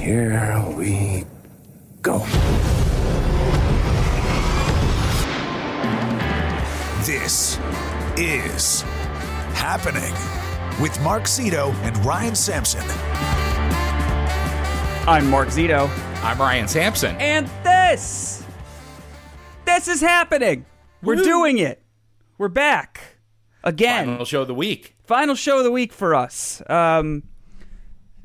And here we go. This is Happening with Mark Zito and Ryan Sampson. I'm Mark Zito. I'm Ryan Sampson. And this is happening. We're doing it. We're back again. Final show of the week. Final show of the week for us.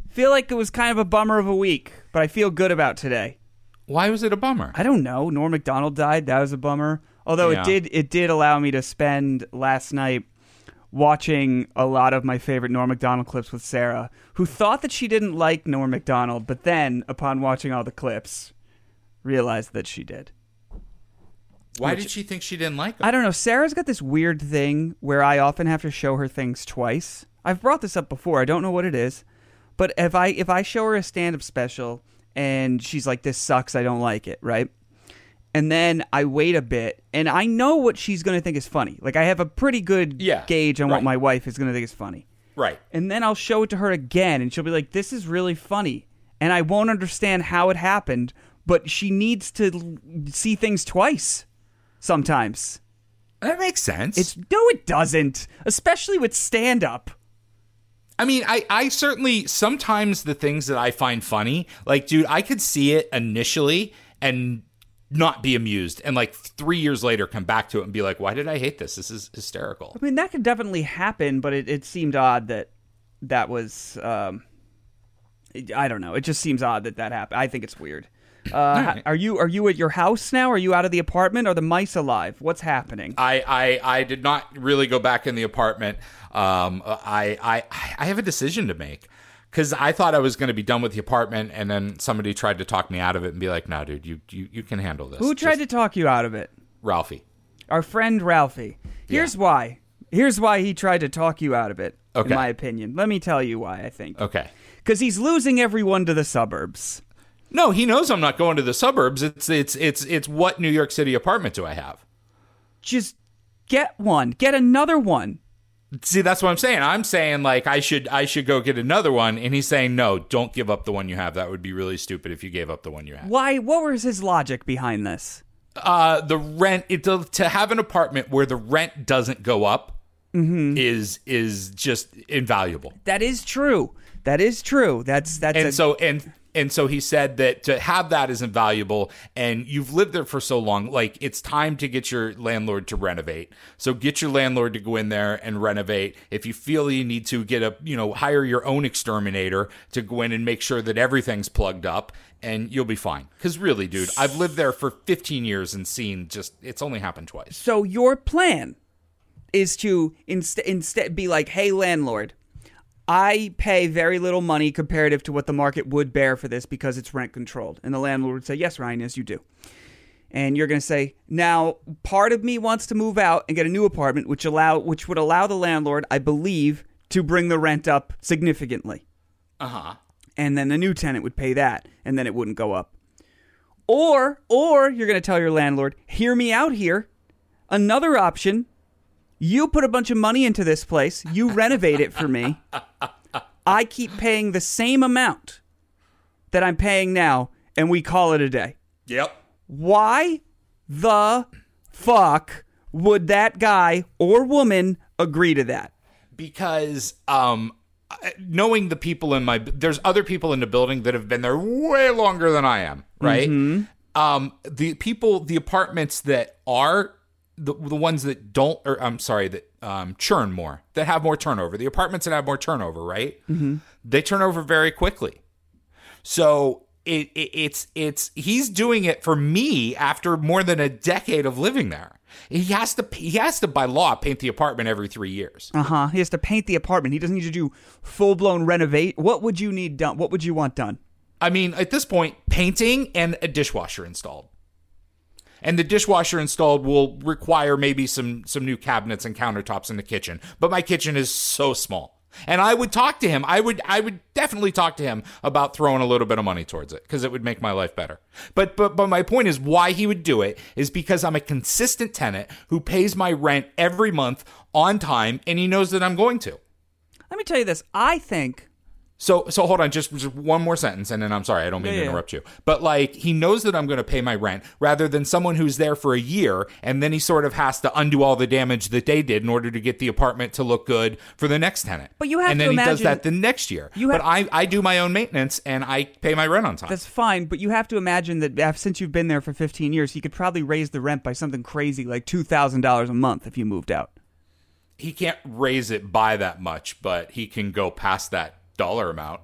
Feel like it was kind of a bummer of a week, but I feel good about today. Why was it a bummer? I don't know. Norm McDonald died. That was a bummer. Although it did allow me to spend last night watching a lot of my favorite Norm McDonald clips with Sarah, who thought that she didn't like Norm McDonald, but then, upon watching all the clips, realized that she did. Why did she think she didn't like him? I don't know. Sarah's got this weird thing where I often have to show her things twice. I've brought this up before. I don't know what it is. But if I show her a stand-up special and she's like, this sucks, I don't like it, right? And then I wait a bit, and I know what she's going to think is funny. Like, I have a pretty good gauge on what my wife is going to think is funny. Right. And then I'll show it to her again, and she'll be like, this is really funny. And I won't understand how it happened, but she needs to see things twice sometimes. That makes sense. No, it doesn't, especially with stand-up. I mean, I certainly, sometimes the things that I find funny, like, dude, I could see it initially and not be amused, and like 3 years later come back to it and be like, why did I hate this? This is hysterical. I mean, that could definitely happen, but it seemed odd that was, I don't know. It just seems odd that happened. I think it's weird. Right. Are you at your house now? Are you out of the apartment? Are the mice alive? What's happening? I did not really go back in the apartment. I have a decision to make. Because I thought I was going to be done with the apartment, and then somebody tried to talk me out of it and be like, no, dude, you can handle this. Who tried to talk you out of it? Ralphie. Our friend Ralphie. Here's why. Here's why he tried to talk you out of it, in my opinion. Let me tell you why, I think. Okay. Because he's losing everyone to the suburbs. No, he knows I'm not going to the suburbs. It's what New York City apartment do I have? Just get one. Get another one. See, that's what I'm saying. I'm saying, like, I should go get another one. And he's saying, no, don't give up the one you have. That would be really stupid if you gave up the one you have. Why? What was his logic behind this? The rent, to have an apartment where the rent doesn't go up is just invaluable. That is true. So he said that to have that is invaluable, and you've lived there for so long, like, it's time to get your landlord to renovate. So get your landlord to go in there and renovate. If you feel you need to, get a, hire your own exterminator to go in and make sure that everything's plugged up, and you'll be fine. Because really, dude, I've lived there for 15 years and seen it's only happened twice. So your plan is to instead be like, hey, landlord, I pay very little money comparative to what the market would bear for this because it's rent controlled. And the landlord would say, yes, Ryan, yes, you do. And you're going to say, now, part of me wants to move out and get a new apartment, which would allow the landlord, I believe, to bring the rent up significantly. Uh-huh. And then the new tenant would pay that, and then it wouldn't go up. Or you're going to tell your landlord, hear me out here. Another option, you put a bunch of money into this place. You renovate it for me. I keep paying the same amount that I'm paying now, and we call it a day. Yep. Why the fuck would that guy or woman agree to that? Because knowing the people there's other people in the building that have been there way longer than I am, right? Mm-hmm. The apartments that are... The ones that don't, or I'm sorry, that churn more, that have more turnover. The apartments that have more turnover, right? Mm-hmm. They turn over very quickly. So it's he's doing it for me after more than a decade of living there. He has to by law paint the apartment every 3 years. Uh-huh. He has to paint the apartment. He doesn't need to do full blown renovate. What would you need done? What would you want done? I mean, at this point, painting and a dishwasher installed. And the dishwasher installed will require maybe some new cabinets and countertops in the kitchen. But my kitchen is so small. And I would talk to him. I would definitely talk to him about throwing a little bit of money towards it because it would make my life better. But my point is why he would do it is because I'm a consistent tenant who pays my rent every month on time, and he knows that I'm going to. Let me tell you this. I think So hold on, just one more sentence, and then I'm sorry, I don't mean to interrupt you. But, like, he knows that I'm going to pay my rent, rather than someone who's there for a year, and then he sort of has to undo all the damage that they did in order to get the apartment to look good for the next tenant. But you have and to imagine... And then he does that the next year. But I do my own maintenance, and I pay my rent on time. That's fine, but you have to imagine that since you've been there for 15 years, he could probably raise the rent by something crazy, like $2,000 a month if you moved out. He can't raise it by that much, but he can go past that dollar amount.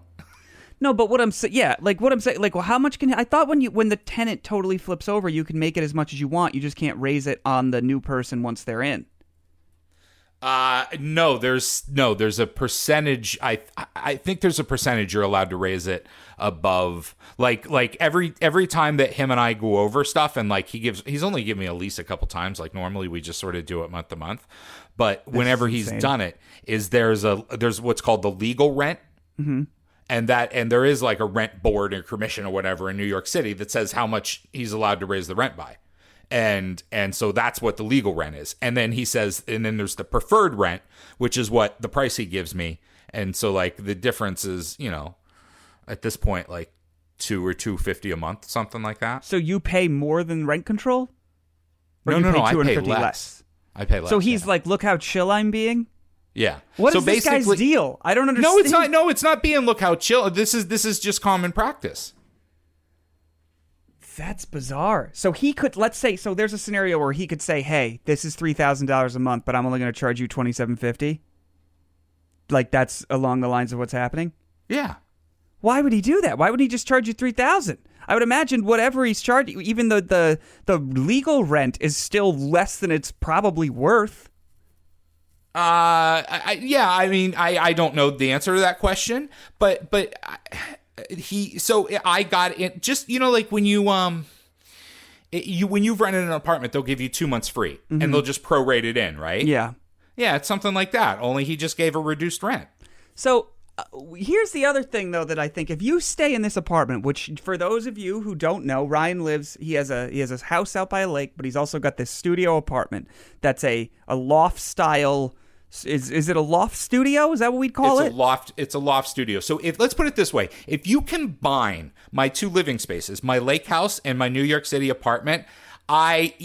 No, but what I'm saying, how much can I thought when the tenant totally flips over, you can make it as much as you want. You just can't raise it on the new person once they're in. There's a percentage. I think there's a percentage you're allowed to raise it above. Like every time that him and I go over stuff, and like he's only given me a lease a couple times. Like normally we just sort of do it month to month, but whenever he's done it, there's what's called the legal rent. Mm-hmm. And there is like a rent board or commission or whatever in New York City that says how much he's allowed to raise the rent by. And so that's what the legal rent is. And then he says, and then there's the preferred rent, which is what the price he gives me. And so like the difference is, you know, at this point, like $2 or $2.50 a month, something like that. So you pay more than rent control? Or no, I pay less. I pay less. So he's like, look how chill I'm being? Yeah. What is this guy's deal? I don't understand. No, it's not being look how chill. This is just common practice. That's bizarre. So he could, let's say, there's a scenario where he could say, hey, this is $3,000 a month, but I'm only going to charge you $2,750. Like that's along the lines of what's happening? Yeah. Why would he do that? Why would he just charge you $3,000? I would imagine whatever he's charging, even though the legal rent is still less than it's probably worth. I don't know the answer to that question, but I got it. Just, you know, like when you've rented an apartment, they'll give you 2 months free, mm-hmm. and they'll just prorate it in, right? Yeah, it's something like that. Only he just gave a reduced rent. So here's the other thing, though, that I think if you stay in this apartment, which for those of you who don't know, Ryan lives, he has a house out by a lake, but he's also got this studio apartment that's a loft style. Is it a loft studio? Is that what we'd call it? It's a loft studio. So let's put it this way. If you combine my two living spaces, my lake house and my New York City apartment, I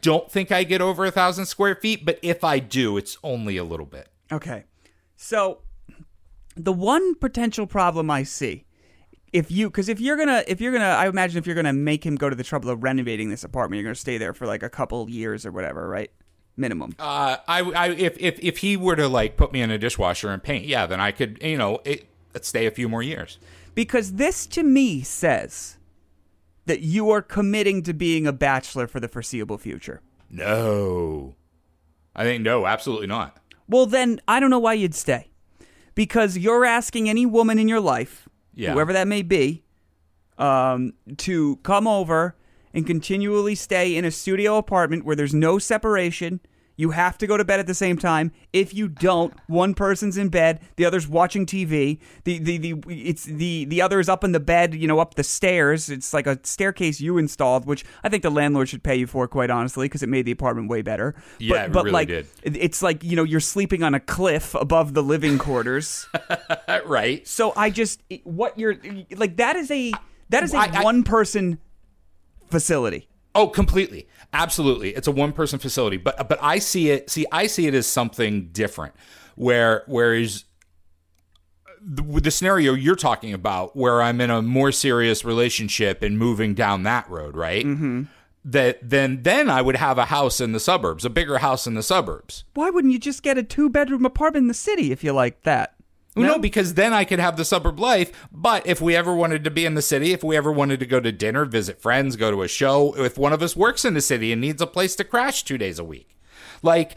don't think I get over 1,000 square feet. But if I do, it's only a little bit. Okay. So the one potential problem I see, if you're gonna make him go to the trouble of renovating this apartment, you're gonna stay there for like a couple years or whatever, right? Minimum. If he were to like put me in a dishwasher and paint, yeah, then I could, you know, let's stay a few more years. Because this to me says that you are committing to being a bachelor for the foreseeable future. No, I think no, absolutely not. Well, then I don't know why you'd stay. Because you're asking any woman in your life, whoever that may be, to come over and continually stay in a studio apartment where there's no separation. You have to go to bed at the same time. If you don't, one person's in bed, the other's watching TV. The other is up in the bed, you know, up the stairs. It's like a staircase you installed, which I think the landlord should pay you for, quite honestly, because it made the apartment way better. Yeah, it really did. It's like, you know, you're sleeping on a cliff above the living quarters. Right. So I just, what you're like, that is a one person facility. Oh, completely. Absolutely. It's a one-person facility. But I see it as something different, whereas the scenario you're talking about, where I'm in a more serious relationship and moving down that road, right? Mm-hmm. Then I would have a house in the suburbs, a bigger house in the suburbs. Why wouldn't you just get a two-bedroom apartment in the city if you like that? No, because then I could have the suburb life. But if we ever wanted to be in the city, if we ever wanted to go to dinner, visit friends, go to a show, if one of us works in the city and needs a place to crash 2 days a week. I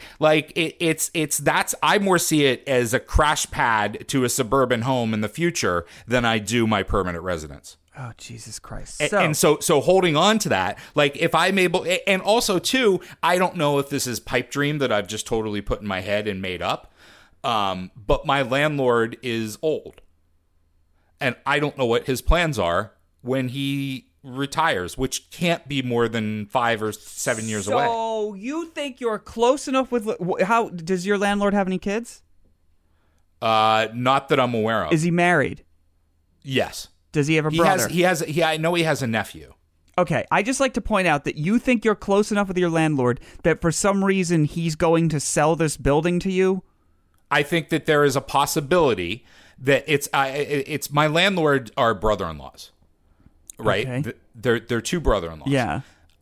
more see it as a crash pad to a suburban home in the future than I do my permanent residence. Oh, Jesus Christ. So holding on to that, like if I'm able, and also too, I don't know if this is pipe dream that I've just totally put in my head and made up. But my landlord is old, and I don't know what his plans are when he retires, which can't be more than 5 or 7 years away. So you think you're close enough with how does your landlord have any kids? Not that I'm aware of. Is he married? Yes. Does he have a brother? He has. I know he has a nephew. Okay, I just like to point out that you think you're close enough with your landlord that for some reason he's going to sell this building to you? I think that there is a possibility that it's my landlord are brother-in-laws, right? Okay. They're two brother-in-laws. Yeah.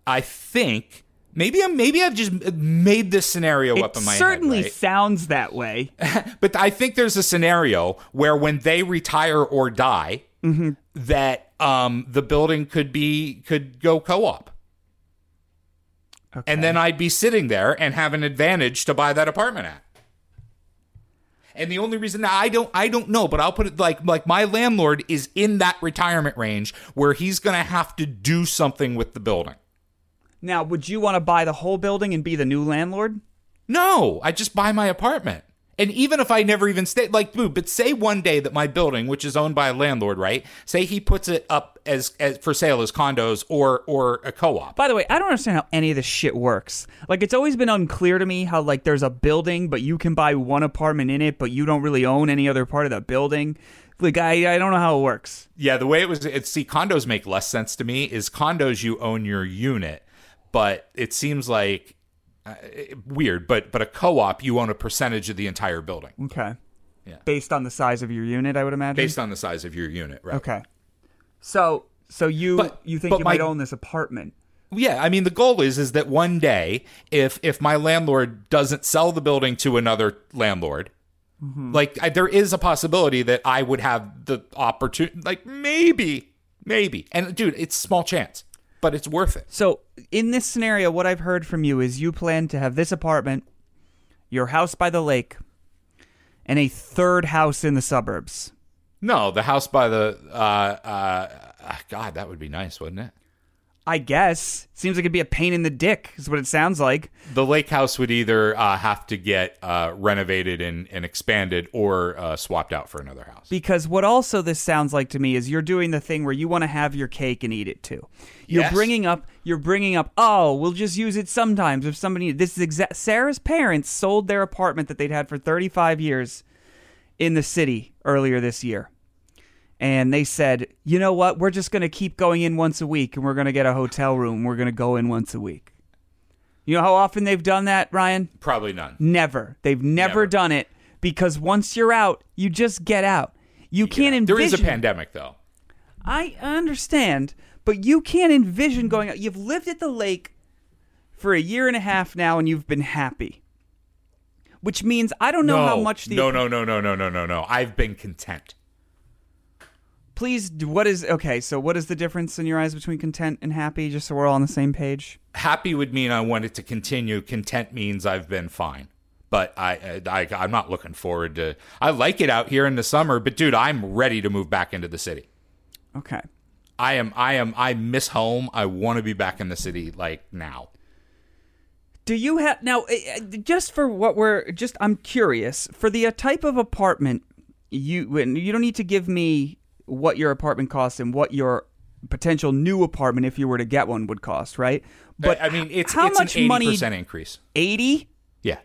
I think maybe I've just made this scenario up in my head. It certainly sounds that way. But I think there's a scenario where when they retire or die, mm-hmm. that the building could go co-op. Okay. And then I'd be sitting there and have an advantage to buy that apartment at. And the only reason that I don't know, but I'll put it like my landlord is in that retirement range where he's going to have to do something with the building. Now, would you want to buy the whole building and be the new landlord? No, I just buy my apartment. And even if I never even stay, but say one day that my building, which is owned by a landlord, right? Say he puts it up as for sale as condos or a co-op. By the way, I don't understand how any of this shit works. It's always been unclear to me how there's a building, but you can buy one apartment in it, but you don't really own any other part of the building. I don't know how it works. Yeah, the way condos make less sense to me is condos you own your unit, but it seems like. Weird, but a co-op, you own a percentage of the entire building. Okay. Yeah. Based on the size of your unit, I would imagine? Based on the size of your unit, right. Okay. So you think you might own this apartment. Yeah, I mean, the goal is that one day, if my landlord doesn't sell the building to another landlord, mm-hmm. There is a possibility that I would have the opportunity, maybe. And dude, it's small chance. But it's worth it. So in this scenario, what I've heard from you is you plan to have this apartment, your house by the lake, and a third house in the suburbs. No, the house by the... God, that would be nice, wouldn't it? I guess. Seems like it'd be a pain in the dick is what it sounds like. The lake house would either have to get renovated and expanded or swapped out for another house. Because what also this sounds like to me is you're doing the thing where you want to have your cake and eat it too. You're bringing up, oh, we'll just use it sometimes if somebody... Sarah's parents sold their apartment that they'd had for 35 years in the city earlier this year. And they said, you know what? We're just going to keep going in once a week, and we're going to get a hotel room. We're going to go in once a week. You know how often they've done that, Ryan? Probably none. Never. They've never done it because once you're out, you just get out. You can't envision. There is a pandemic, though. I understand, but you can't envision going out. You've lived at the lake for a year and a half now, and you've been happy, which means I don't know how much the... No. I've been content. Please, what is the difference in your eyes between content and happy, just so we're all on the same page? Happy would mean I want it to continue. Content means I've been fine. But I'm not looking forward to... I like it out here in the summer, but dude, I'm ready to move back into the city. Okay. I miss home. I want to be back in the city, now. Do you have... Now, just for what we're... Just, I'm curious. For the type of apartment, you don't need to give me... what your apartment costs and what your potential new apartment, if you were to get one, would cost, right? But I mean, it's an 80% increase. 80? Yeah.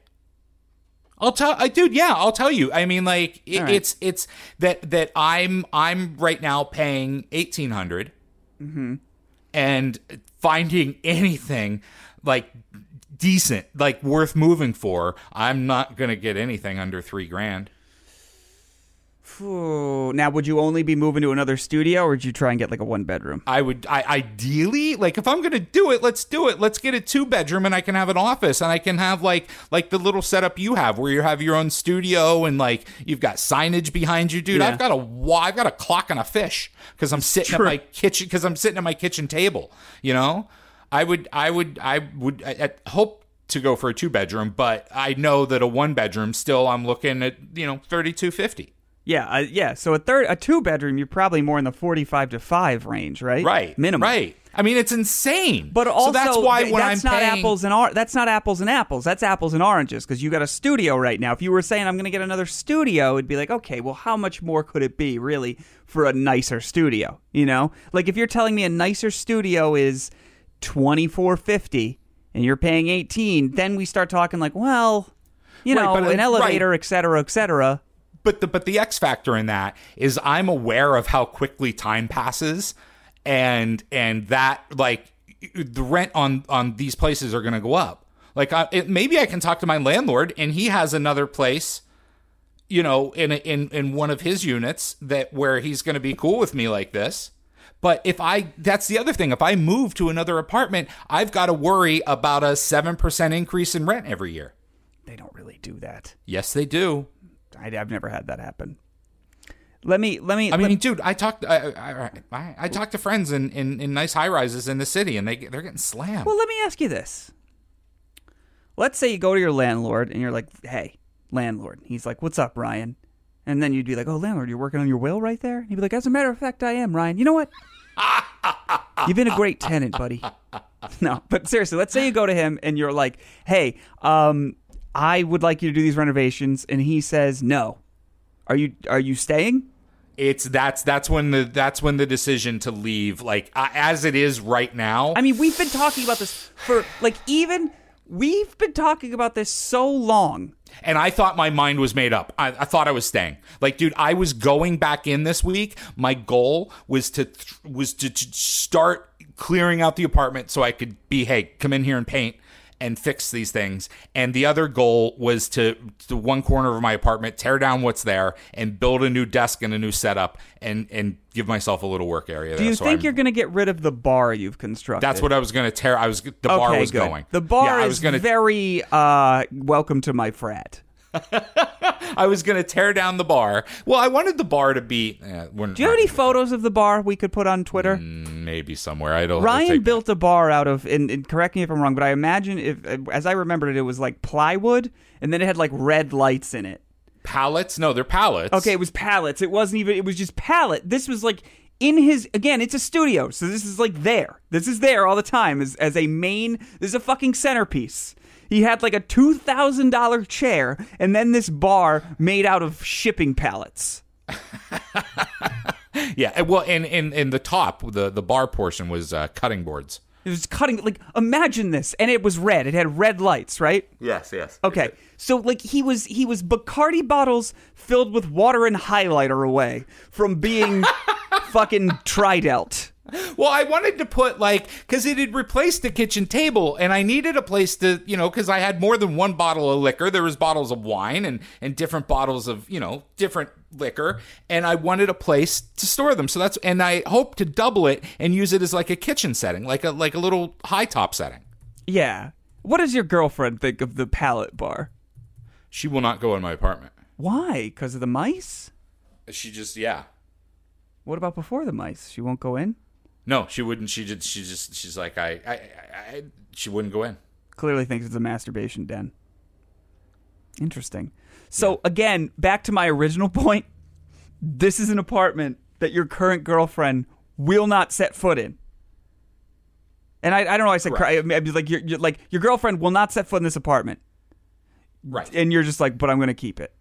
I'll tell you. I mean, right. it's that I'm right now paying $1,800 mm-hmm. and finding anything decent, worth moving for. I'm not going to get anything under $3,000. Now, would you only be moving to another studio, or would you try and get a one bedroom? I would. Ideally, if I'm going to do it, let's do it. Let's get a 2-bedroom, and I can have an office, and I can have like the little setup you have, where you have your own studio, and you've got signage behind you, dude. Yeah. I've got a clock and a fish because I'm sitting at my kitchen table. You know, I hope to go for a 2-bedroom, but I know that a 1-bedroom still I'm looking at $3,250. Yeah, so a 2-bedroom, you're probably more in the 45 to 5 range, right? Right. Minimum. Right. I mean, it's insane. But also, so that's why when that's I'm not paying... that's not apples and apples. That's apples and oranges, because you got a studio right now. If you were saying, I'm going to get another studio, it'd be okay, well, how much more could it be, really, for a nicer studio, you know? If you're telling me a nicer studio is $2,450 and you're paying $18, then we start talking well, an elevator, right. Et cetera, et cetera. But the X factor in that is I'm aware of how quickly time passes, and that like the rent on these places are going to go up. Like maybe I can talk to my landlord and he has another place, you know, in one of his units that where he's going to be cool with me like this. But that's the other thing. If I move to another apartment, I've got to worry about a 7% increase in rent every year. They don't really do that. Yes, they do. I've never had that happen. I talk to friends in nice high rises in the city, and they're getting slammed. Well, let me ask you this. Let's say you go to your landlord, and you're like, "Hey, landlord." He's like, "What's up, Ryan?" And then you'd be like, "Oh, landlord, you're working on your will right there?" And he'd be like, "As a matter of fact, I am, Ryan. You know what? You've been a great tenant, buddy." No, but seriously, let's say you go to him, and you're like, "Hey, I would like you to do these renovations," and he says no. Are you staying? That's when the decision to leave, like as it is right now. I mean, we've been talking about this so long. And I thought my mind was made up. I thought I was staying. Like, dude, I was going back in this week. My goal was to start clearing out the apartment so I could be, hey, come in here and paint and fix these things. And the other goal was to one corner of my apartment, tear down what's there and build a new desk and a new setup and give myself a little work area. Do you think you're going to get rid of the bar you've constructed? That's what I was going to tear. Bar was good. Going. The bar is very welcome to my frat. I was going to tear down the bar. Well, I wanted the bar to be... do you have any photos of the bar we could put on Twitter? Maybe somewhere. I don't. Ryan built a bar out of... And correct me if I'm wrong, but I imagine, as I remembered it was like plywood, and then it had like red lights in it. Pallets? No, they're pallets. Okay, it was pallets. It wasn't even... It was just pallet. This was like in his... Again, it's a studio, so this is like there. This is there all the time as a main... This is a fucking centerpiece. He had like a $2,000 chair and then this bar made out of shipping pallets. Yeah, well, and the top, the bar portion was cutting boards. It was cutting, like, imagine this. And it was red. It had red lights, right? Yes. Okay, so like he was Bacardi bottles filled with water and highlighter away from being fucking Tridelt. Well, I wanted to put, like, because it had replaced the kitchen table, and I needed a place to, you know, because I had more than one bottle of liquor. There was bottles of wine and different bottles of, you know, different liquor, and I wanted a place to store them. So that's, and I hope to double it and use it as like a kitchen setting, like a little high top setting. Yeah. What does your girlfriend think of the pallet bar? She will not go in my apartment. Why? Because of the mice? She just, yeah. What about before the mice? She won't go in? No, she wouldn't. She's like, she wouldn't go in. Clearly thinks it's a masturbation den. Interesting. So, yeah. Again, back to my original point. This is an apartment that your current girlfriend will not set foot in. And I don't know. I said, right. I'd be like, you're like, your girlfriend will not set foot in this apartment. Right. And you're just like, but I'm going to keep it.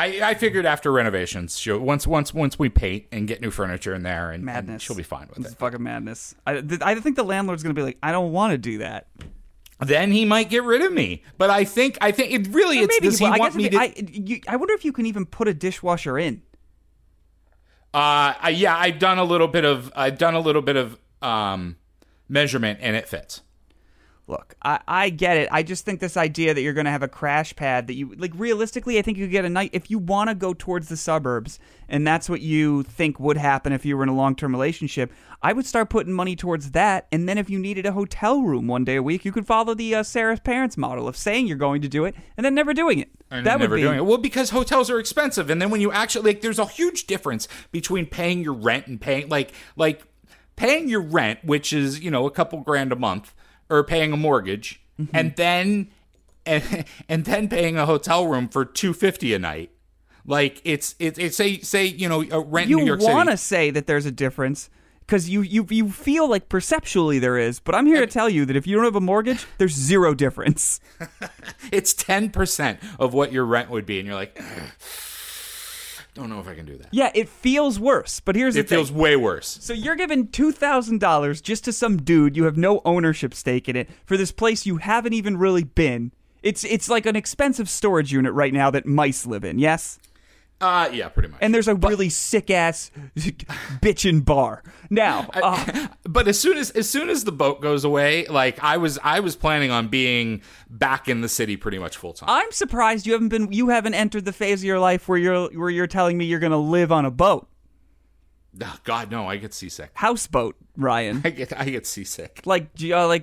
I figured after renovations, once we paint and get new furniture in there, and she'll be fine with it. It's fucking madness. I think the landlord's going to be like, I don't want to do that. Then he might get rid of me. But I think it really, it's, maybe, does he want me to... I wonder if you can even put a dishwasher in. Yeah, I've done a little bit of measurement, and it fits. Look, I get it. I just think this idea that you're going to have a crash pad that you, like, realistically, I think you get a night if you want to go towards the suburbs, and that's what you think would happen if you were in a long-term relationship. I would start putting money towards that, and then if you needed a hotel room one day a week, you could follow the Sarah's parents model of saying you're going to do it and then never doing it. And that never would be doing it. Well, because hotels are expensive, and then when you actually, like, there's a huge difference between paying your rent and paying like paying your rent, which is, you know, a couple grand a month. Or paying a mortgage, mm-hmm. and then paying a hotel room for $250 a night. Like it's say you know a rent in New York City. You want to say that there's a difference because you feel like perceptually there is, but I'm here to tell you that if you don't have a mortgage, there's zero difference. It's 10% of what your rent would be, and you're like, don't know if I can do that. Yeah, it feels worse, but here's the thing. It feels way worse. So you're giving $2,000 just to some dude, you have no ownership stake in it, for this place you haven't even really been, It's like an expensive storage unit right now that mice live in, yes? Yeah, pretty much. And there's a really sick-ass bitchin' bar. Now, but as soon as the boat goes away, like I was planning on being back in the city pretty much full time. I'm surprised you haven't entered the phase of your life where you're telling me you're going to live on a boat. Oh, God, no, I get seasick. Houseboat, Ryan. I get seasick. What's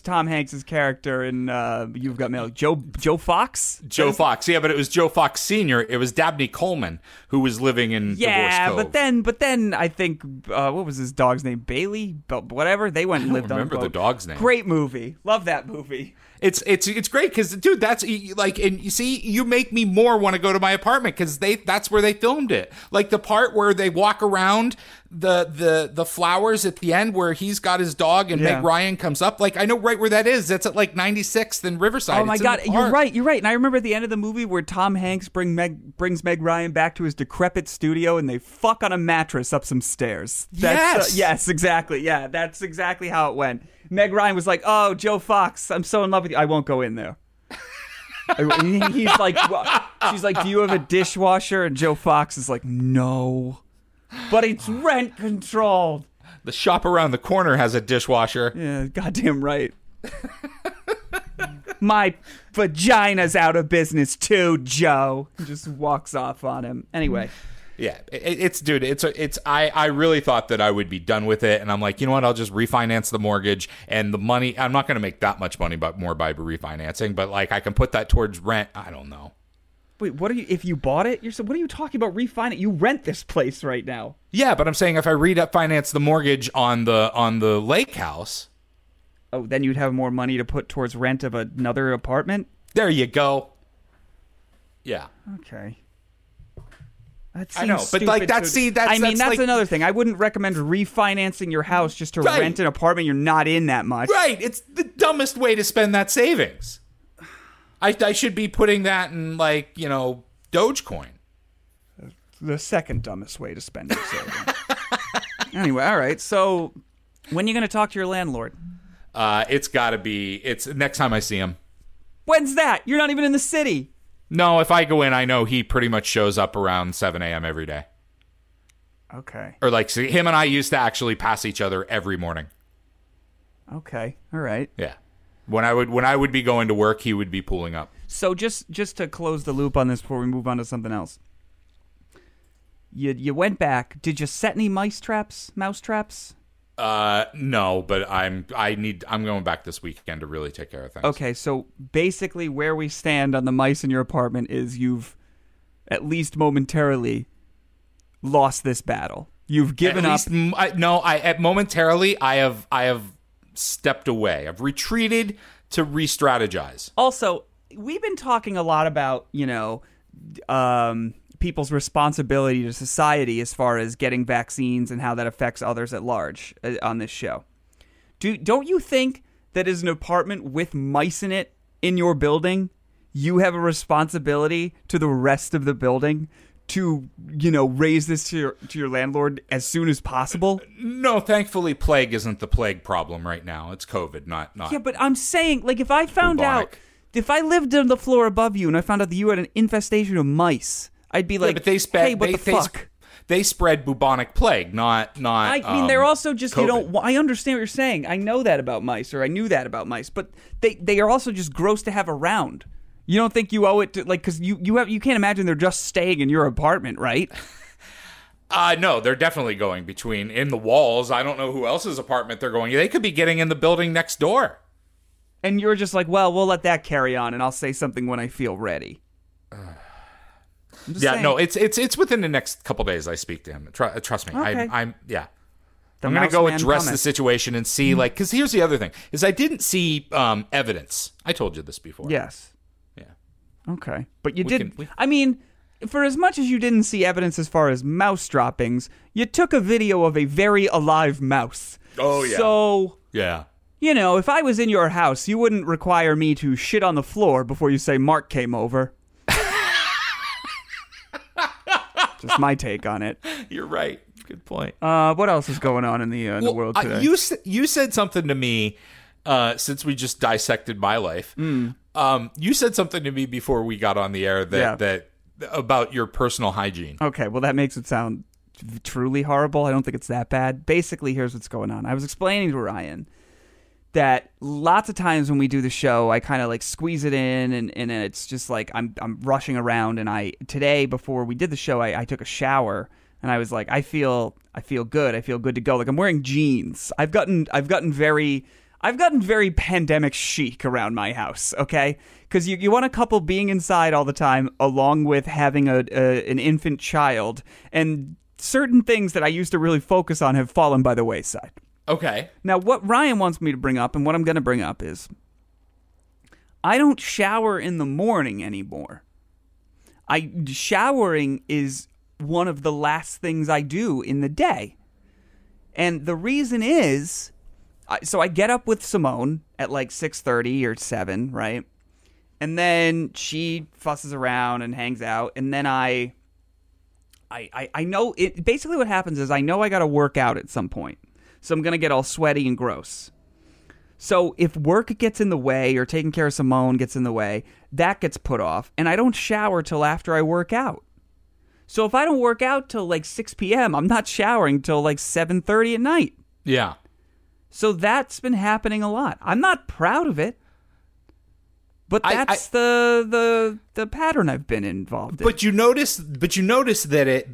Tom Hanks' character in You've Got Mail? Joe Fox? Joe Fox, yeah, but it was Joe Fox Sr. It was Dabney Coleman who was living in Divorce Cove. Yeah, but then I think, what was his dog's name? Bailey? Whatever? They went and lived on the boat. I don't remember the dog's name. Great movie. Love that movie. It's great because, dude, that's like, and you see, you make me more want to go to my apartment because that's where they filmed it. Like the part where they walk around the flowers at the end where he's got his dog and Meg Ryan comes up. Like I know right where that is. That's at like 96th and Riverside. Oh my God, you're right. And I remember at the end of the movie where Tom Hanks brings Meg Ryan back to his decrepit studio and they fuck on a mattress up some stairs. Yes, exactly. Yeah, that's exactly how it went. Meg Ryan was like, oh, Joe Fox, I'm so in love with you. I won't go in there. He's like, she's like, do you have a dishwasher? And Joe Fox is like, no, but it's rent controlled. The shop around the corner has a dishwasher. Yeah, goddamn right. My vagina's out of business too, Joe. Just walks off on him. Anyway. Yeah, I really thought that I would be done with it, and I'm like, you know what? I'll just refinance the mortgage and the money. I'm not going to make that much money, but more by refinancing. But like, I can put that towards rent. I don't know. Wait, what are you? If you bought it, what are you talking about? Refinance? You rent this place right now. Yeah, but I'm saying if I refinance the mortgage on the lake house, oh, then you'd have more money to put towards rent of another apartment. There you go. Yeah. Okay. I know, but like that's another thing. I wouldn't recommend refinancing your house just to rent an apartment you're not in that much. Right, it's the dumbest way to spend that savings. I should be putting that in Dogecoin. The second dumbest way to spend your savings. Anyway, all right. So, when are you going to talk to your landlord? It's got to be next time I see him. When's that? You're not even in the city. No, if I go in, I know he pretty much shows up around 7 a.m. every day. Okay. Or see, him and I used to actually pass each other every morning. Okay. All right. Yeah. When I would be going to work, he would be pulling up. So just to close the loop on this before we move on to something else. You went back. Did you set any mouse traps? No, but I'm going back this weekend to really take care of things. Okay, so basically where we stand on the mice in your apartment is you've at least momentarily lost this battle. You've given up. Momentarily I have stepped away. I've retreated to re-strategize. Also, we've been talking a lot about, people's responsibility to society as far as getting vaccines and how that affects others at large on this show. Don't you think that as an apartment with mice in it in your building, you have a responsibility to the rest of the building to, raise this to your landlord as soon as possible? No, thankfully plague isn't the plague problem right now. It's COVID, not. Yeah, but I'm saying if I found out, if I lived on the floor above you and I found out that you had an infestation of mice, I'd be like, but fuck? They spread bubonic plague, not. I mean, they're also just COVID. I understand what you're saying. I know that about mice, or I knew that about mice, but they are also just gross to have around. You don't think you owe it to because you can't imagine they're just staying in your apartment, right? No, they're definitely going in the walls. I don't know who else's apartment they're going. They could be getting in the building next door. And you're just like, well, we'll let that carry on, and I'll say something when I feel ready. Yeah, saying. No, it's within the next couple days I speak to him. Trust me. Okay. I'm going to go address the situation and see, because here's the other thing, is I didn't see evidence. I told you this before. Yes. Yeah. Okay. But for as much as you didn't see evidence as far as mouse droppings, you took a video of a very alive mouse. Oh, yeah. So. Yeah. If I was in your house, you wouldn't require me to shit on the floor before you say Mark came over. Just my take on it. You're right. Good point. What else is going on in the world today? You said something to me since we just dissected my life, you said something to me before we got on the air that, that about your personal hygiene. Okay, well, that makes it sound truly horrible. I don't think it's that bad. Basically, here's what's going on. I was explaining to Ryan that lots of times when we do the show, I kind of like squeeze it in, and it's just like I'm rushing around. And I today before we did the show, I took a shower. And I was like, I feel good. I feel good to go. Like I'm wearing jeans. I've gotten very pandemic chic around my house. Okay, because you want a couple being inside all the time, along with having an infant child, and certain things that I used to really focus on have fallen by the wayside. Okay. Now, what Ryan wants me to bring up, and what I'm going to bring up is, I don't shower in the morning anymore. Showering is one of the last things I do in the day. And the reason is, so I get up with Simone at like 6:30 or 7, right? And then she fusses around and hangs out. And then I know it. Basically what happens is I know I got to work out at some point. So I'm going to get all sweaty and gross. So if work gets in the way or taking care of Simone gets in the way, that gets put off. And I don't shower till after I work out. So if I don't work out till like 6 p.m., I'm not showering till like 7:30 at night. Yeah. So that's been happening a lot. I'm not proud of it, but that's the pattern I've been involved in. But you notice that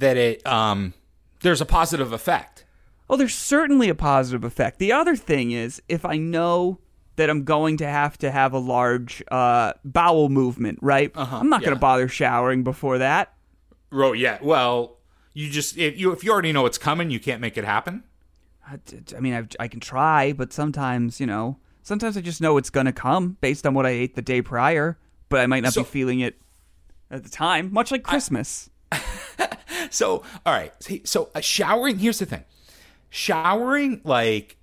there's a positive effect. Oh, there's certainly a positive effect. The other thing is, if I know that I'm going to have a large bowel movement, right? Uh-huh, I'm not going to bother showering before that. Oh, yeah. Well, you just if you already know it's coming, you can't make it happen. I mean, I can try, but sometimes I just know it's going to come based on what I ate the day prior, but I might not be feeling it at the time, much like Christmas. So, all right. So showering, here's the thing. Showering, like,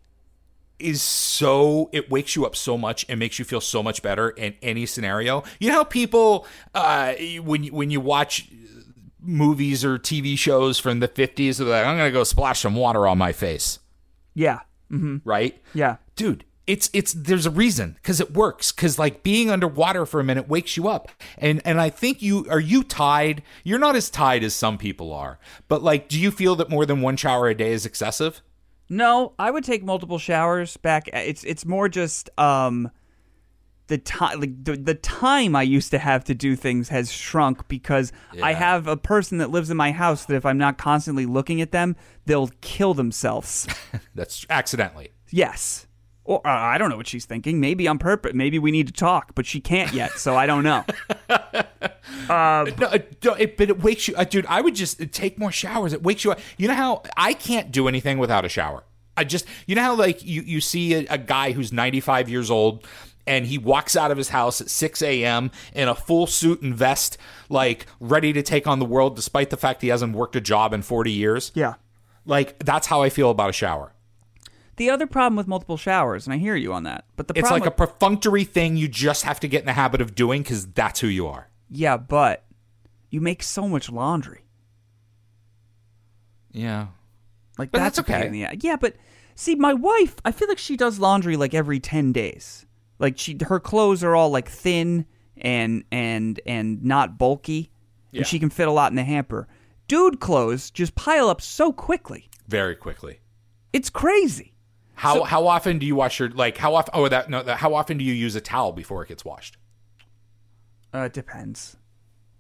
it wakes you up so much and makes you feel so much better in any scenario. You know how people, when you watch movies or TV shows from the 50s, they're like, I'm going to go splash some water on my face. Yeah. Mm-hmm. Right? Yeah. Dude, there's a reason, because it works, because like being underwater for a minute wakes you up. And I think are you tied? You're not as tied as some people are, but like, do you feel that more than one shower a day is excessive? No, I would take multiple showers back. It's more just, the time, like the time I used to have to do things has shrunk because I have a person that lives in my house that if I'm not constantly looking at them, they'll kill themselves. That's accidentally. Yes. Or I don't know what she's thinking. Maybe on purpose. Maybe we need to talk, but she can't yet, so I don't know. But it wakes you up. Dude, I would just take more showers. It wakes you up. You know how I can't do anything without a shower. I just, you know how like you see a guy who's 95 years old, and he walks out of his house at 6 a.m. in a full suit and vest, like ready to take on the world, despite the fact he hasn't worked a job in 40 years. Yeah. Like, that's how I feel about a shower. The other problem with multiple showers, and I hear you on that, but it's like a perfunctory thing you just have to get in the habit of doing because that's who you are. Yeah, but you make so much laundry. Yeah. Like, but that's okay. Yeah, but see, my wife, I feel like she does laundry like every 10 days. Like her clothes are all like thin and not bulky, and she can fit a lot in the hamper. Dude, clothes just pile up so quickly, very quickly. It's crazy. How often do you wash your how often do you use a towel before it gets washed? It depends.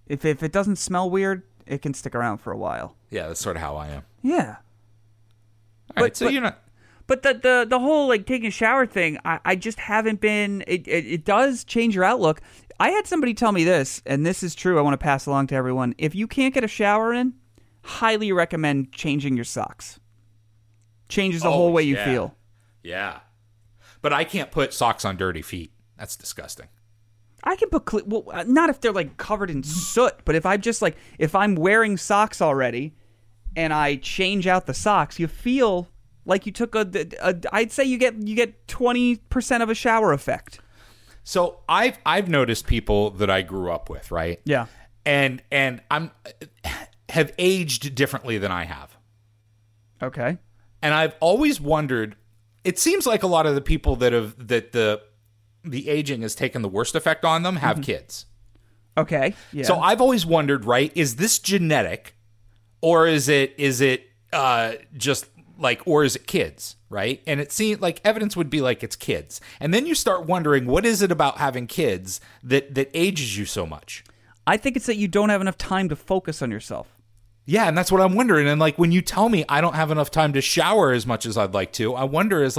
If it doesn't smell weird, it can stick around for a while. Yeah, that's sort of how I am. Yeah. All right, so you're not. But the whole, like, taking a shower thing, I just haven't been – it does change your outlook. I had somebody tell me this, and this is true. I want to pass along to everyone. If you can't get a shower in, highly recommend changing your socks. Changes the whole way you feel. Yeah. But I can't put socks on dirty feet. That's disgusting. I can put – well, not if they're, like, covered in soot. But if I'm just, like – if I'm wearing socks already and I change out the socks, you feel – like you took I'd say you get 20% of a shower effect. So I've noticed people that I grew up with, right? Yeah. And have aged differently than I have. Okay. And I've always wondered it seems like a lot of the people that have that the aging has taken the worst effect on them have kids. Okay. Yeah. So I've always wondered, right? Is this genetic, or is it just like, or is it kids, right? And it seems like evidence would be like it's kids, and then you start wondering what is it about having kids that ages you so much. I think it's that you don't have enough time to focus on yourself. Yeah, and that's what I'm wondering. And like when you tell me I don't have enough time to shower as much as I'd like to, I wonder is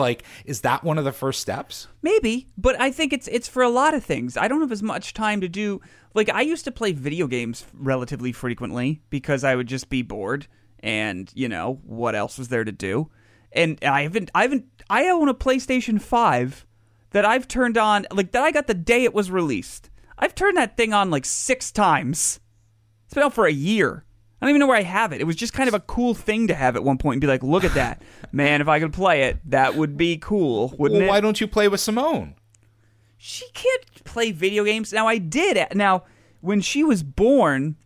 that one of the first steps? Maybe, but I think it's for a lot of things. I don't have as much time to do. Like I used to play video games relatively frequently because I would just be bored, and you know what else was there to do? And I own a PlayStation 5 that I've turned on that I got the day it was released. I've turned that thing on 6 times. It's been out for a year. I don't even know where I have it. It was just kind of a cool thing to have at one point and be like, look at that. Man, if I could play it, that would be cool, wouldn't it? Well, why don't you play with Simone? She can't play video games. Now, I did. Now, when she was born,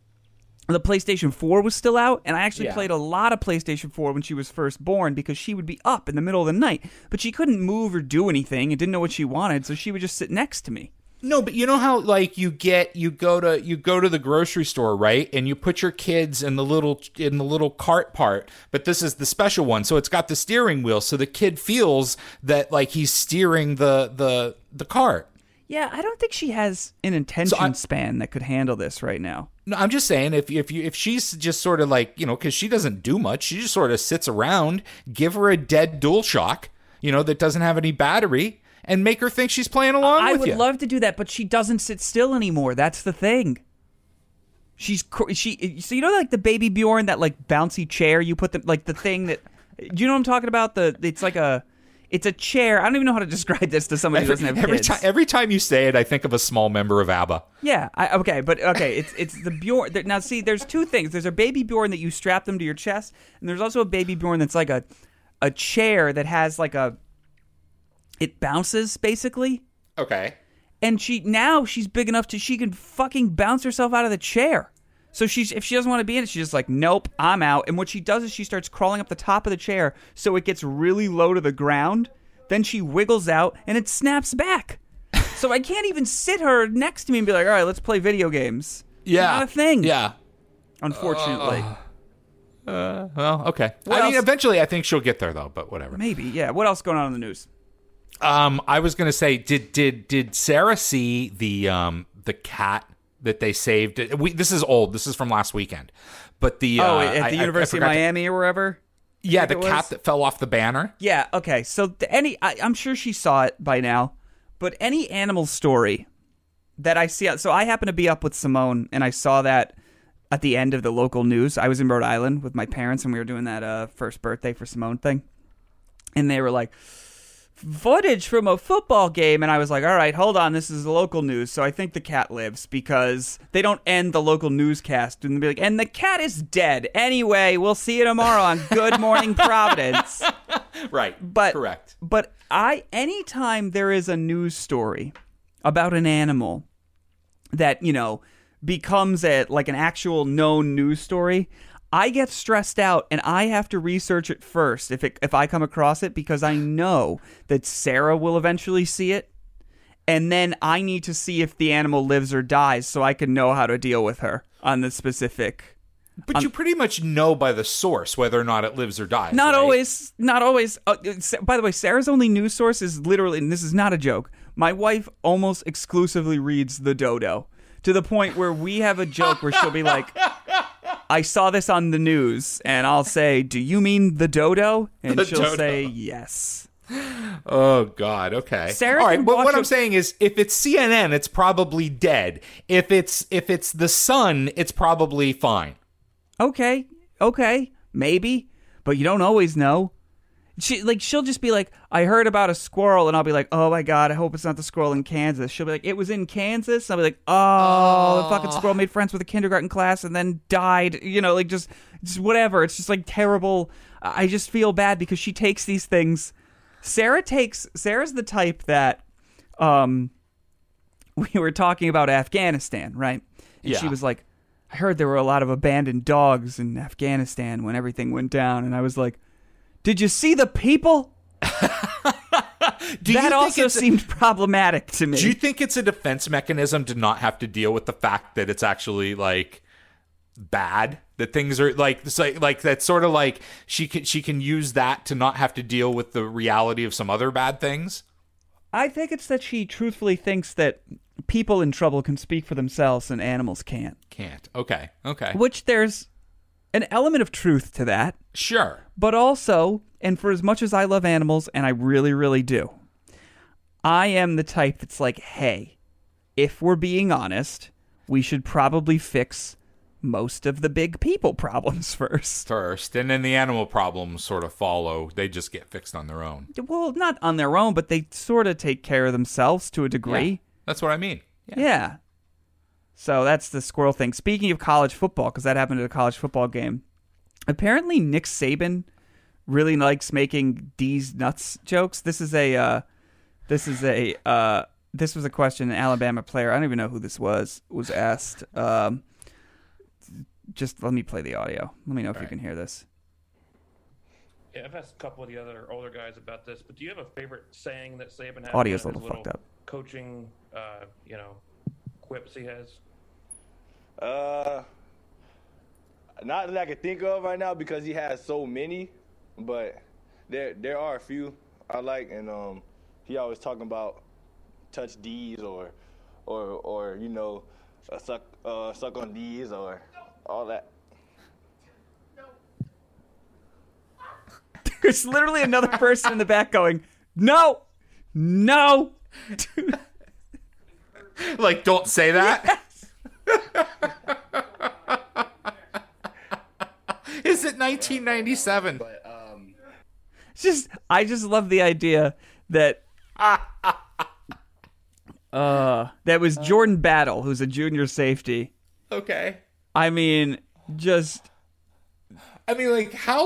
the PlayStation 4 was still out, and I actually played a lot of PlayStation 4 when she was first born because she would be up in the middle of the night. But she couldn't move or do anything and didn't know what she wanted, so she would just sit next to me. No, but you know how you go to the grocery store, right? And you put your kids in the little cart part, but this is the special one. So it's got the steering wheel, so the kid feels that he's steering the cart. Yeah, I don't think she has an attention span that could handle this right now. No, I'm just saying if she's just sort of because she doesn't do much, she just sort of sits around, give her a dead DualShock, that doesn't have any battery. And make her think she's playing along with you. I would love to do that, but she doesn't sit still anymore. That's the thing. So the Baby Bjorn, that bouncy chair you put the thing that, do you know what I'm talking about? It's a chair. I don't even know how to describe this to somebody who doesn't have kids. Every time you say it, I think of a small member of ABBA. Yeah. It's the Bjorn. Now see, there's two things. There's a Baby Bjorn that you strap them to your chest, and there's also a Baby Bjorn that's like a chair that has it bounces, basically. Okay. And she's big enough she can fucking bounce herself out of the chair. So if she doesn't want to be in it, she's just like, nope, I'm out. And what she does is she starts crawling up the top of the chair so it gets really low to the ground. Then she wiggles out and it snaps back. So I can't even sit her next to me and be like, all right, let's play video games. Yeah. Not a thing. Yeah. Unfortunately. Okay. What else? Eventually I think she'll get there, though, but whatever. Maybe, yeah. What else going on in the news? I was gonna say, did Sarah see the cat that they saved? This is old. This is from last weekend. But at the University of Miami or wherever. Yeah, the cat that fell off the banner. Yeah. Okay. So I'm sure she saw it by now. But any animal story that I see, so I happen to be up with Simone, and I saw that at the end of the local news. I was in Rhode Island with my parents, and we were doing that first birthday for Simone thing, and they were like, footage from a football game, and I was like, all right, hold on, this is the local news, so I think the cat lives, because they don't end the local newscast and be like, and the cat is dead anyway, we'll see you tomorrow on Good Morning Providence. Right. Correct. But anytime there is a news story about an animal that becomes an actual known news story, I get stressed out, and I have to research it first if I come across it, because I know that Sarah will eventually see it, and then I need to see if the animal lives or dies so I can know how to deal with her on the specific. But you pretty much know by the source whether or not it lives or dies. Not right? Always. Not always. By the way, Sarah's only news source is literally, and this is not a joke, my wife almost exclusively reads the Dodo, to the point where we have a joke where she'll be like, I saw this on the news, and I'll say, do you mean the Dodo? And she'll say, yes. Oh, God. Okay. Sarah, all right. But what I'm saying is, if it's CNN, it's probably dead. If it's The Sun, it's probably fine. Okay. Maybe. But you don't always know. She'll just be like, I heard about a squirrel, and I'll be like, oh my God, I hope it's not the squirrel in Kansas. She'll be like, it was in Kansas. I'll be like, oh, the fucking squirrel made friends with a kindergarten class and then died. Just whatever. It's just terrible. I just feel bad because she takes these things. Sarah's the type that we were talking about Afghanistan, right? And she was like, I heard there were a lot of abandoned dogs in Afghanistan when everything went down. And I was like, did you see the people? That also seemed problematic to me. Do you think it's a defense mechanism to not have to deal with the fact that it's actually like bad? That things are like that's sort of like she can use that to not have to deal with the reality of some other bad things? I think it's that she truthfully thinks that people in trouble can speak for themselves and animals can't. Can't. Okay. Okay. Which there's an element of truth to that. Sure. But also, and for as much as I love animals, and I really, really do, I am the type that's like, hey, if we're being honest, we should probably fix most of the big people problems first. And then the animal problems sort of follow. They just get fixed on their own. Well, not on their own, but they sort of take care of themselves to a degree. Yeah, that's what I mean. Yeah. So that's the squirrel thing. Speaking of college football, because that happened at a college football game, apparently Nick Saban really likes making D's nuts jokes. This was a question an Alabama player, I don't even know who this was asked. Just let me play the audio. Let me know if you can hear this. Yeah, I've asked a couple of the other older guys about this, but do you have a favorite saying that Saban has? Audio's a little fucked up. Coaching, quips he has. Not that I can think of right now because he has so many, but there are a few I like, and he always talking about touch D's or suck on D's or. All that. No. There's literally another person in the back going, no. Like, don't say that. Yes. Is it 1997? But, I just love the idea that that was Jordan Battle, who's a junior safety. Okay. I mean, how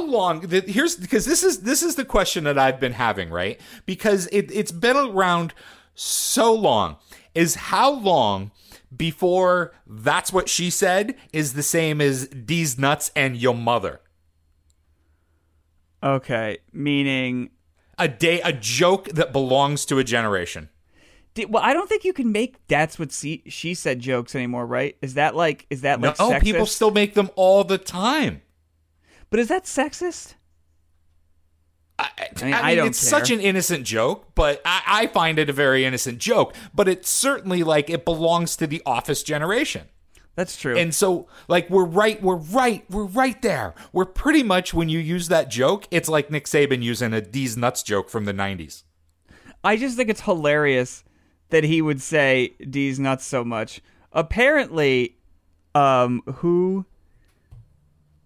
long? Here's because this is the question that I've been having, right? Because it's been around so long. Is how long before that's what she said is the same as these nuts and your mother? Okay, meaning a joke that belongs to a generation. Well, I don't think you can make that's what she said jokes anymore, right? Is that sexist? No, people still make them all the time. But is that sexist? I don't it's care. Such an innocent joke, but I find it a very innocent joke. But it's certainly like it belongs to the office generation. That's true. And so, like, we're right there. We're pretty much, when you use that joke, it's like Nick Saban using a D's nuts joke from the 90s. I just think it's hilarious that he would say D's nuts so much. Apparently, I'm trying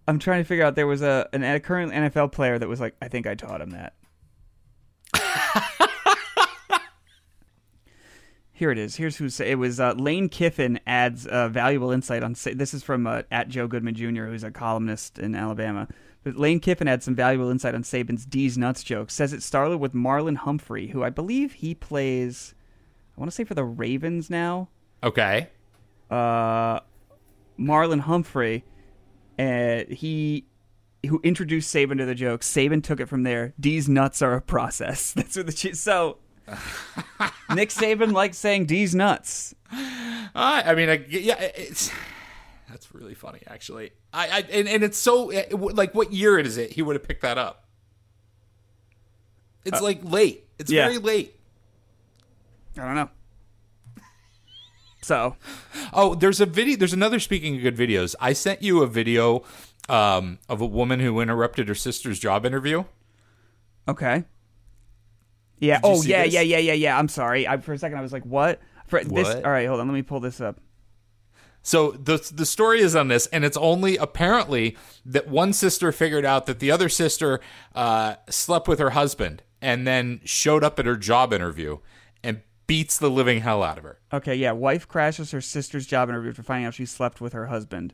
to figure out, there was a current NFL player that was like, I think I taught him that. Here it is. Lane Kiffin adds valuable insight on, this is from at Joe Goodman Jr., who's a columnist in Alabama. But Lane Kiffin had some valuable insight on Saban's D's nuts joke. Says it started with Marlon Humphrey, who I believe he plays, I want to say, for the Ravens now. Okay. Marlon Humphrey, who introduced Saban to the joke. Saban took it from there. D's nuts are a process. That's what so Nick Saban likes saying D's nuts. That's really funny, actually. And it's so, like, what year is it? He would have picked that up. It's late. It's very late. I don't know. So, there's a video. There's another, speaking of good videos. I sent you a video of a woman who interrupted her sister's job interview. Okay. Yeah. Yeah. I'm sorry. For a second, I was like, what? All right, hold on. Let me pull this up. So the story is on this, and it's only apparently that one sister figured out that the other sister slept with her husband and then showed up at her job interview and beats the living hell out of her. Okay, yeah. Wife crashes her sister's job interview for finding out she slept with her husband.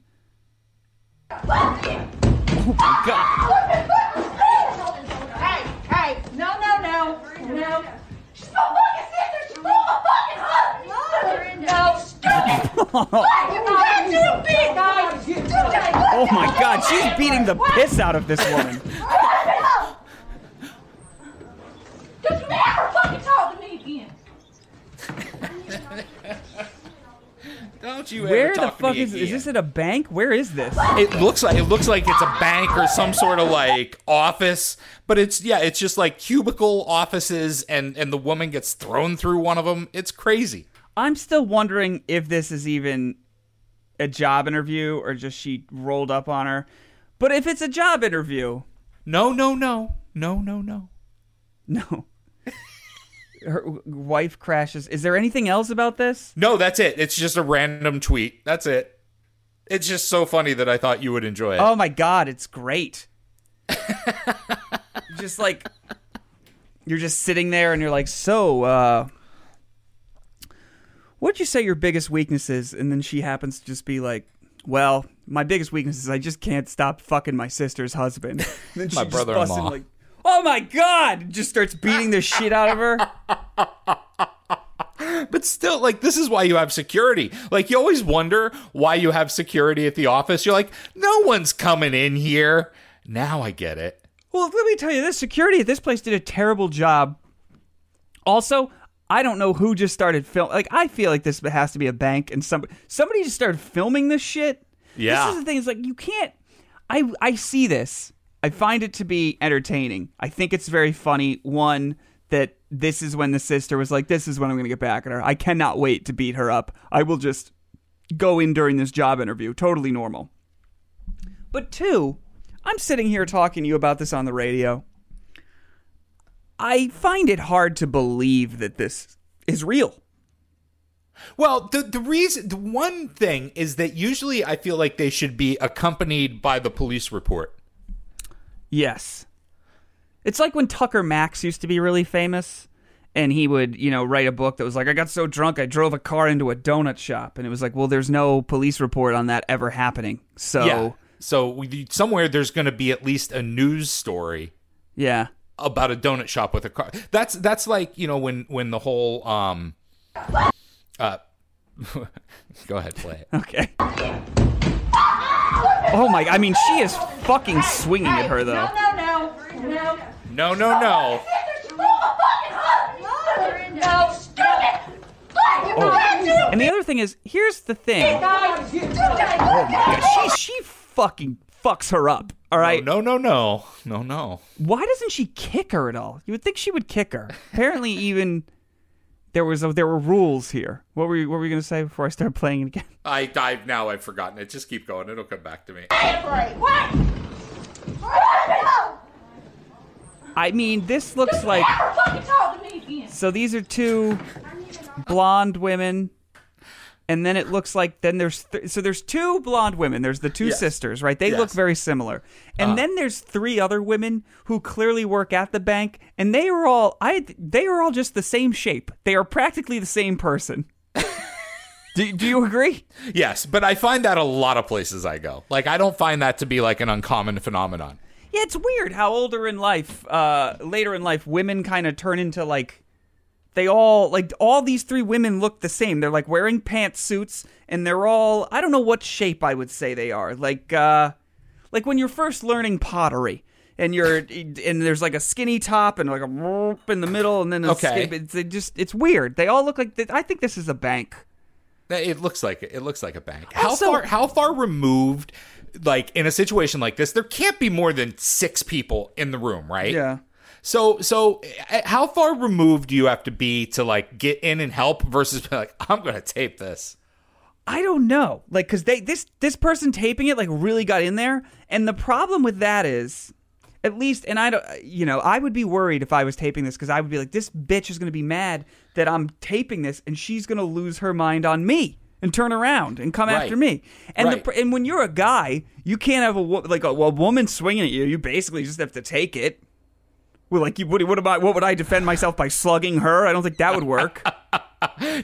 Oh, my God. Hey, no. She's my fucking sister. She won't my fucking husband. No. Oh my God, she's beating the piss out of this woman. Don't you ever fucking talk to don't you ever talk to me again. Where the fuck is this at a bank? Where is this? It looks like it's a bank or some sort of like office, but it's just like cubicle offices, and the woman gets thrown through one of them. It's crazy. I'm still wondering if this is even a job interview or just she rolled up on her. But if it's a job interview, no. Her wife crashes. Is there anything else about this? No, that's it. It's just a random tweet. That's it. It's just so funny that I thought you would enjoy it. Oh my God, it's great. Just like, you're just sitting there and you're like, so, what'd you say your biggest weakness is? And then she happens to just be like, well, my biggest weakness is I just can't stop fucking my sister's husband. Then my brother-in-law. Like, oh my God! Just starts beating the shit out of her. But still, like, this is why you have security. Like, you always wonder why you have security at the office. You're like, no one's coming in here. Now I get it. Well, let me tell you this. Security at this place did a terrible job. Also, I don't know who just started filming. Like, I feel like this has to be a bank and somebody just started filming this shit. Yeah. This is the thing. It's like, you can't. I see this. I find it to be entertaining. I think it's very funny. One, that this is when the sister was like, this is when I'm going to get back at her. I cannot wait to beat her up. I will just go in during this job interview. Totally normal. But two, I'm sitting here talking to you about this on the radio. I find it hard to believe that this is real. Well, the one thing is that usually I feel like they should be accompanied by the police report. Yes. It's like when Tucker Max used to be really famous and he would, write a book that was like, I got so drunk I drove a car into a donut shop. And it was like, well, there's no police report on that ever happening. So, yeah. So somewhere there's going to be at least a news story. Yeah. About a donut shop with a car. That's like, when the whole, go ahead, play it. Okay. Oh my, she is fucking swinging at her, though. No. Oh. And the other thing is, here's the thing. Oh my God, she fucking fucks her up, all right? No. Why doesn't she kick her at all? You would think she would kick her. Apparently even... There were rules here. What were you going to say before I start playing it again? I've forgotten it. Just keep going. It'll come back to me. This looks like... So these are two blonde women, and then it looks like... So there's two blonde women. There's the two sisters, right? They look very similar. And then there's three other women who clearly work at the bank, and they are all just the same shape. They are practically the same person. Do you agree? Yes, but I find that a lot of places I go. Like, I don't find that to be like an uncommon phenomenon. Yeah, it's weird how later in life, women kind of turn into like... All these three women look the same. They're like wearing pantsuits, and they're all, I don't know what shape I would say they are. Like when you're first learning pottery, and there's like a skinny top and like a in the middle, and then it's weird. They all look like I think this is a bank. It looks like a bank. Also, how far removed? Like in a situation like this, there can't be more than six people in the room, right? Yeah. So how far removed do you have to be to like get in and help versus like, I'm going to tape this? I don't know. Like, cause this person taping it like really got in there. And the problem with that is at least, and I don't, I would be worried if I was taping this, cause I would be like, this bitch is going to be mad that I'm taping this and she's going to lose her mind on me and turn around and come after me. And and when you're a guy, you can't have a woman swinging at you. You basically just have to take it. Well, like, what would I defend myself by slugging her? I don't think that would work.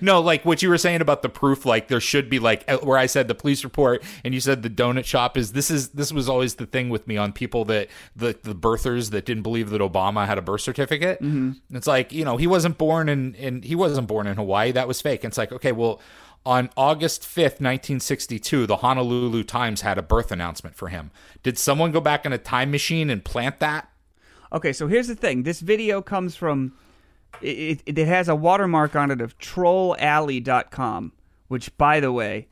No, like what you were saying about the proof, like there should be like where I said the police report and you said the donut shop this was always the thing with me on people that the birthers that didn't believe that Obama had a birth certificate. Mm-hmm. It's like, he wasn't born in Hawaii. That was fake. And it's like, okay, well, on August 5th, 1962, the Honolulu Times had a birth announcement for him. Did someone go back in a time machine and plant that? Okay, so here's the thing. This video comes from, it has a watermark on it of trollalley.com, which, by the way,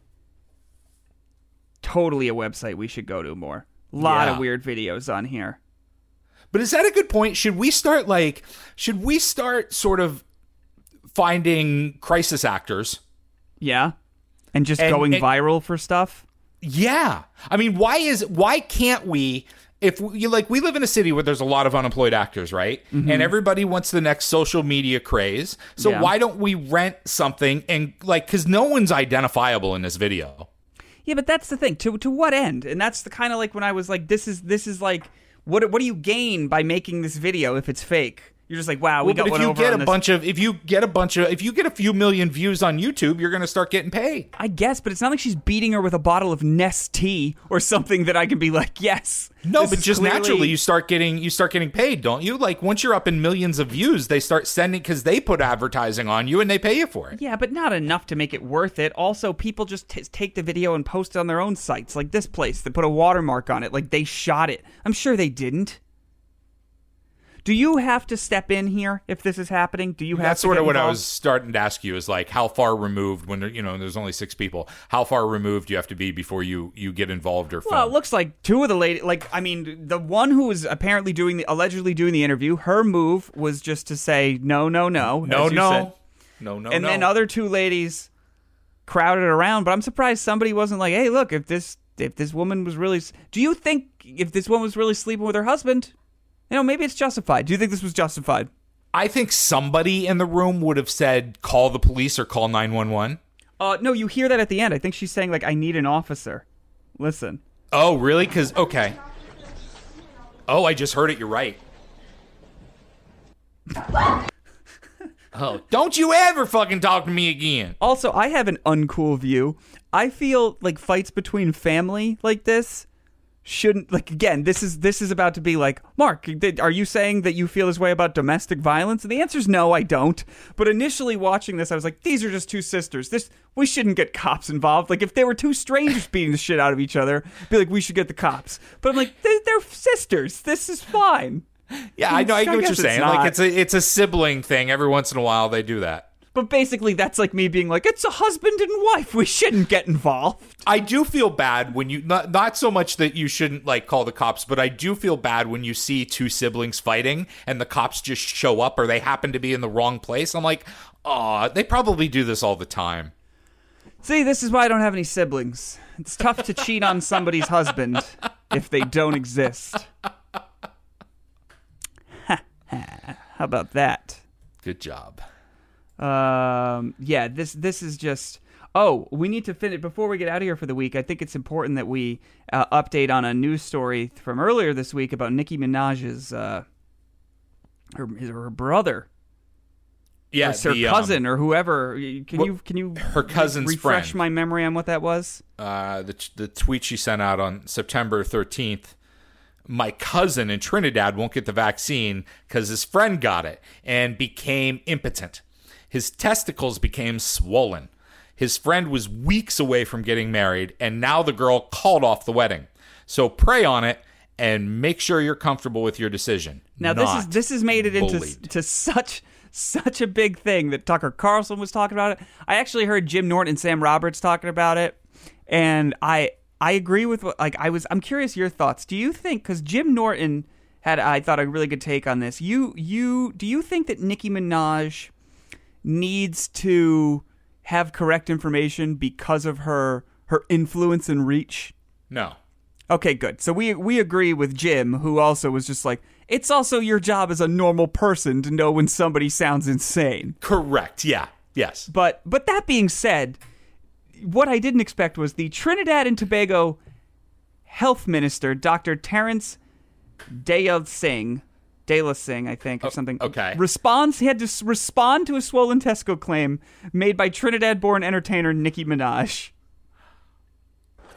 totally a website we should go to more. A lot of weird videos on here. But is that a good point? Should we start sort of finding crisis actors? Yeah. And just going viral for stuff? Yeah. I mean, why can't we, if you we live in a city where there's a lot of unemployed actors, right? Mm-hmm. And everybody wants the next social media craze. So why don't we rent something and cause no one's identifiable in this video. Yeah, but that's the thing. To what end? And that's the kind of when I was this is what do you gain by making this video if it's fake? You're just wow, we got one over on this. If you get a few million views on YouTube, you're going to start getting paid. I guess, but it's not like she's beating her with a bottle of Nestea or something that I can be yes. No, but just clearly... naturally you start getting paid, don't you? Once you're up in millions of views, they start sending because they put advertising on you and they pay you for it. Yeah, but not enough to make it worth it. Also, people just take the video and post it on their own sites, like this place that put a watermark on it, like they shot it. I'm sure they didn't. Do you have to step in here if this is happening? Do you have to get involved? What I was starting to ask you is how far removed when there's only 6 people, how far removed do you have to be before you get involved or film? Well, it looks like two of the ladies, the one who was apparently allegedly doing the interview, her move was just to say no, then other two ladies crowded around, but I'm surprised somebody wasn't like, hey, look, if this woman was really, do you think if this woman was really sleeping with her husband? Maybe it's justified. Do you think this was justified? I think somebody in the room would have said, call the police or call 911. No, you hear that at the end. I think she's saying, I need an officer. Listen. Oh, really? Okay. Oh, I just heard it. You're right. Oh, don't you ever fucking talk to me again. Also, I have an uncool view. I feel like fights between family like this shouldn't, again, this is about to be Mark, are you saying that you feel this way about domestic violence? And the answer is no, I don't. But initially watching this, I was these are just two sisters. We shouldn't get cops involved. If they were two strangers beating the shit out of each other, I'd be we should get the cops. But I'm they're sisters. This is fine. Yeah, I know. I get what you're saying. It's a sibling thing. Every once in a while, they do that. But basically, that's me being it's a husband and wife. We shouldn't get involved. I do feel bad when you, not so much that you shouldn't, call the cops, but I do feel bad when you see two siblings fighting and the cops just show up or they happen to be in the wrong place. I'm they probably do this all the time. See, this is why I don't have any siblings. It's tough to cheat on somebody's husband if they don't exist. How about that? Good job. This is just, we need to finish before we get out of here for the week. I think it's important that we update on a news story from earlier this week about Nicki Minaj's, her brother. Yeah. Her cousin or whoever. Can you her cousin's refresh friend. My memory on what that was? The tweet she sent out on September 13th. My cousin in Trinidad won't get the vaccine because his friend got it and became impotent. His testicles became swollen. His friend was weeks away from getting married, and now the girl called off the wedding. So pray on it and make sure you're comfortable with your decision. Now, this has made it into such a big thing that Tucker Carlson was talking about it. I actually heard Jim Norton and Sam Roberts talking about it, and I agree with what I'm curious your thoughts. Do you think, because Jim Norton had, I thought, a really good take on this. Do you think that Nicki Minaj needs to have correct information because of her influence and reach? No. Okay, good. So we agree with Jim, who also was just it's also your job as a normal person to know when somebody sounds insane. Correct. Yeah. Yes. But that being said, what I didn't expect was the Trinidad and Tobago health minister, Dr. Terrence Dayal Singh, I think, or something. Okay. He had to respond to a swollen testicle claim made by Trinidad-born entertainer Nicki Minaj.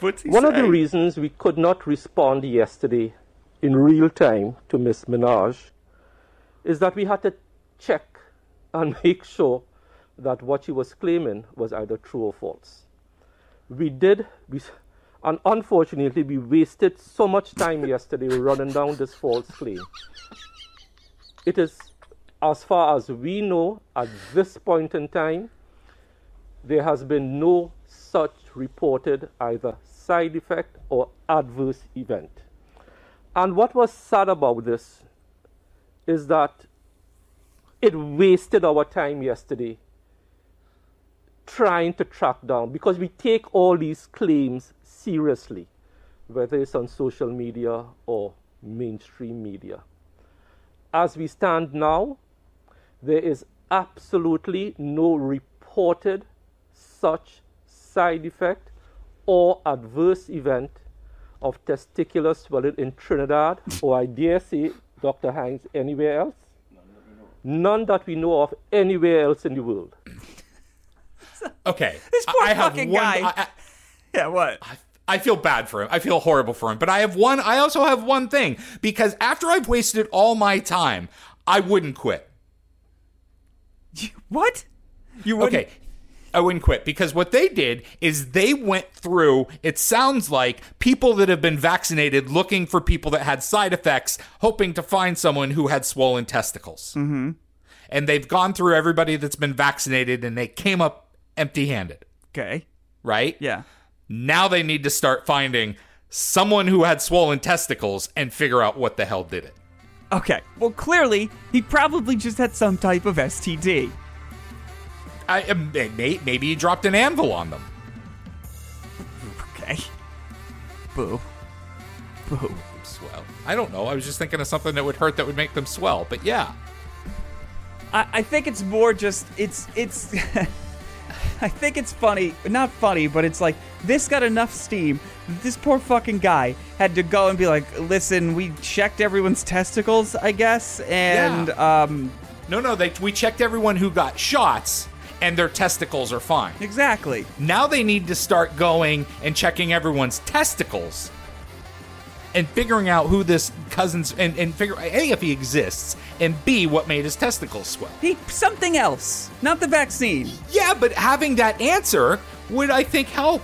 What's he saying? One of the reasons we could not respond yesterday in real time to Miss Minaj is that we had to check and make sure that what she was claiming was either true or false. And unfortunately, we wasted so much time yesterday running down this false claim. It is, as far as we know, at this point in time, there has been no such reported either side effect or adverse event. And what was sad about this is that it wasted our time yesterday trying to track down, because we take all these claims seriously, whether it's on social media or mainstream media. As we stand now, there is absolutely no reported such side effect or adverse event of testicular swelling in Trinidad, or I dare say, Dr. Hanks, anywhere else. None that we know of anywhere else in the world. Okay. This poor fucking guy. Yeah, what? I feel bad for him. I feel horrible for him. But I also have one thing, because after I've wasted all my time, I wouldn't quit. What? You wouldn't? Okay. I wouldn't quit, because what they did is they went through, it sounds like, people that have been vaccinated looking for people that had side effects, hoping to find someone who had swollen testicles. Mm-hmm. And they've gone through everybody that's been vaccinated, and they came up empty-handed. Okay. Right? Yeah. Now they need to start finding someone who had swollen testicles and figure out what the hell did it. Okay. Well, clearly, he probably just had some type of STD. Maybe he dropped an anvil on them. Okay. Boo. Boo. Swell. I don't know. I was just thinking of something that would hurt, that would make them swell. But yeah. I think it's more just, it's I think it's funny. Not funny, but it's like, this got enough steam. This poor fucking guy had to go and be like, listen, we checked everyone's testicles, I guess. And, yeah. No, we checked everyone who got shots, and their testicles are fine. Exactly. Now they need to start going and checking everyone's testicles and figuring out who this cousin's, and figure out, A, if he exists, and B, what made his testicles swell. Something else, not the vaccine. Yeah, but having that answer would, I think, help.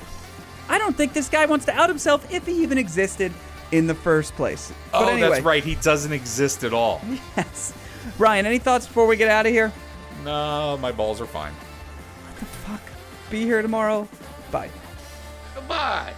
I don't think this guy wants to out himself, if he even existed in the first place. But anyway. That's right. He doesn't exist at all. Yes. Ryan, any thoughts before we get out of here? No, my balls are fine. What the fuck? Be here tomorrow. Bye. Goodbye.